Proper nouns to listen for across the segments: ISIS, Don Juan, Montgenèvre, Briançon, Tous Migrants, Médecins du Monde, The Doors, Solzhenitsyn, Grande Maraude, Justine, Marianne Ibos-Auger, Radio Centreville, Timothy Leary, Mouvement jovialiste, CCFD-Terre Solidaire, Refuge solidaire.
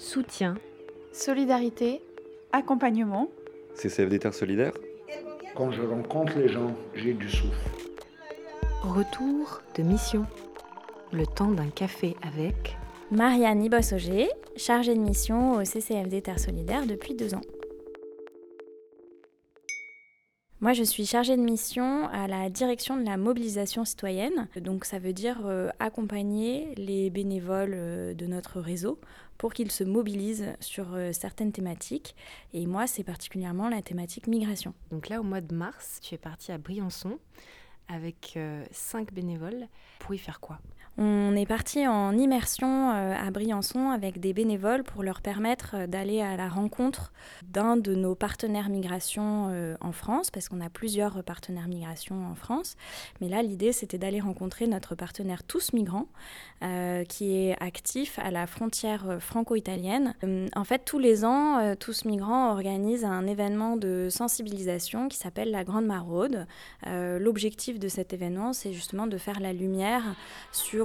Soutien, solidarité, accompagnement. CCFD-Terre Solidaire. Quand je rencontre les gens, j'ai du souffle. Retour de mission. Le temps d'un café avec... Marianne Ibos-Auger, chargée de mission au CCFD-Terre Solidaire depuis 2 ans. Moi, je suis chargée de mission à la direction de la mobilisation citoyenne. Donc, ça veut dire accompagner les bénévoles de notre réseau pour qu'ils se mobilisent sur certaines thématiques. Et moi, c'est particulièrement la thématique migration. Donc là, au mois de mars, tu es partie à Briançon avec 5 bénévoles. Pour y faire quoi ? On est parti en immersion à Briançon avec des bénévoles pour leur permettre d'aller à la rencontre d'un de nos partenaires migration en France, parce qu'on a plusieurs partenaires migration en France. Mais là, l'idée, c'était d'aller rencontrer notre partenaire Tous Migrants, qui est actif à la frontière franco-italienne. En fait, tous les ans, Tous Migrants organise un événement de sensibilisation qui s'appelle la Grande Maraude. L'objectif de cet événement, c'est justement de faire la lumière sur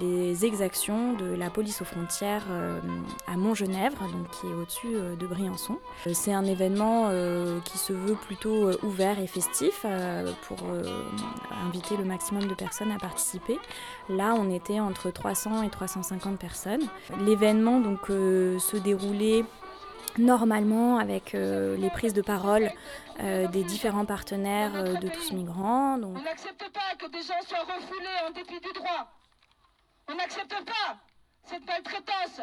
les exactions de la police aux frontières à Montgenèvre, donc qui est au-dessus de Briançon. C'est un événement qui se veut plutôt ouvert et festif pour inviter le maximum de personnes à participer. Là, on était entre 300 et 350 personnes. L'événement donc se déroulait normalement avec les prises de parole des différents partenaires de Tous Migrants. Donc... On n'accepte pas que des gens soient refoulés en dépit du droit. On n'accepte pas cette maltraitance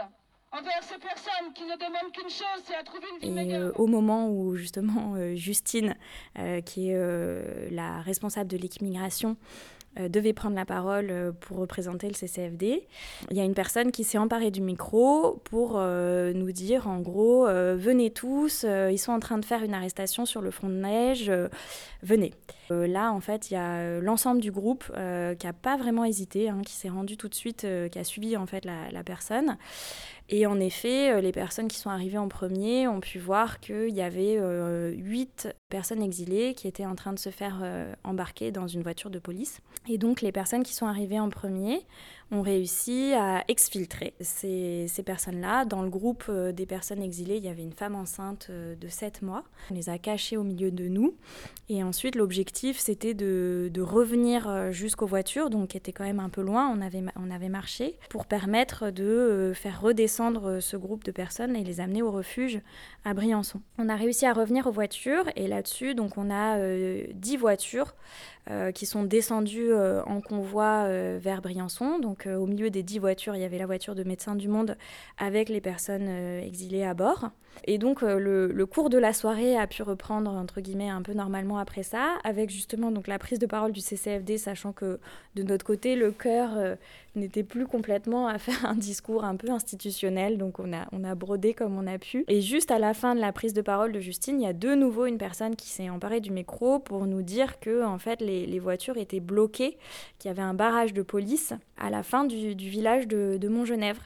envers ces personnes qui ne demandent qu'une chose, c'est à trouver une vie meilleure. Au moment où justement Justine, qui est la responsable de l'équipe migration, devait prendre la parole pour représenter le CCFD. Il y a une personne qui s'est emparée du micro pour nous dire en gros « Venez tous, ils sont en train de faire une arrestation sur le front de neige, venez ». Là, en fait, il y a l'ensemble du groupe qui n'a pas vraiment hésité, qui s'est rendu tout de suite, qui a suivi en fait la personne. Et en effet, les personnes qui sont arrivées en premier ont pu voir qu'il y avait 8 personnes exilées qui étaient en train de se faire embarquer dans une voiture de police. Et donc, les personnes qui sont arrivées en premier ont réussi à exfiltrer ces personnes-là. Dans le groupe des personnes exilées, il y avait une femme enceinte de 7 mois. On les a cachées au milieu de nous. Et ensuite, l'objectif, c'était de revenir jusqu'aux voitures, donc qui étaient quand même un peu loin. On avait marché pour permettre de faire redescendre ce groupe de personnes et les amener au refuge à Briançon. On a réussi à revenir aux voitures. Et là-dessus, donc, on a 10 voitures qui sont descendues en convoi vers Briançon. Donc au milieu des 10 voitures, il y avait la voiture de Médecins du Monde avec les personnes exilées à bord. Et donc le cours de la soirée a pu reprendre entre guillemets un peu normalement après ça, avec justement donc la prise de parole du CCFD, sachant que de notre côté le cœur n'était plus complètement à faire un discours un peu institutionnel, donc on a brodé comme on a pu. Et juste à la fin de la prise de parole de Justine, il y a de nouveau une personne qui s'est emparée du micro pour nous dire que en fait les voitures étaient bloquées, qu'il y avait un barrage de police à la fin du village de Montgenèvre.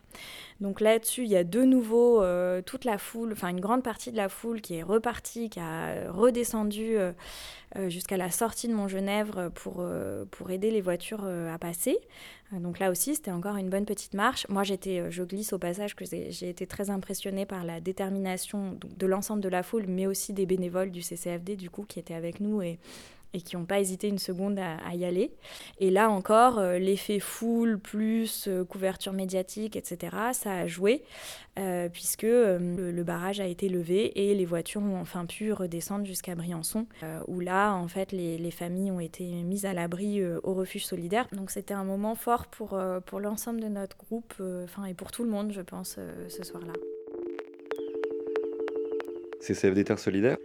Donc là-dessus, il y a de nouveau toute la foule, enfin une grande partie de la foule qui est repartie, qui a redescendu jusqu'à la sortie de Montgenèvre pour aider les voitures à passer. Donc là aussi, c'était encore une bonne petite marche. Moi, je glisse au passage que j'ai été très impressionnée par la détermination de l'ensemble de la foule, mais aussi des bénévoles du CCFD, du coup, qui étaient avec nous et qui n'ont pas hésité une seconde à y aller. Et là encore, l'effet foule plus couverture médiatique, etc., ça a joué, puisque le barrage a été levé et les voitures ont enfin pu redescendre jusqu'à Briançon, où là, en fait, les familles ont été mises à l'abri au Refuge solidaire. Donc c'était un moment fort pour l'ensemble de notre groupe, et pour tout le monde, je pense, ce soir-là. CCFD-Terre Solidaire.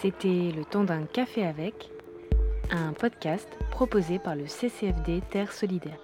C'était Le temps d'un café avec, un podcast proposé par le CCFD Terre Solidaire.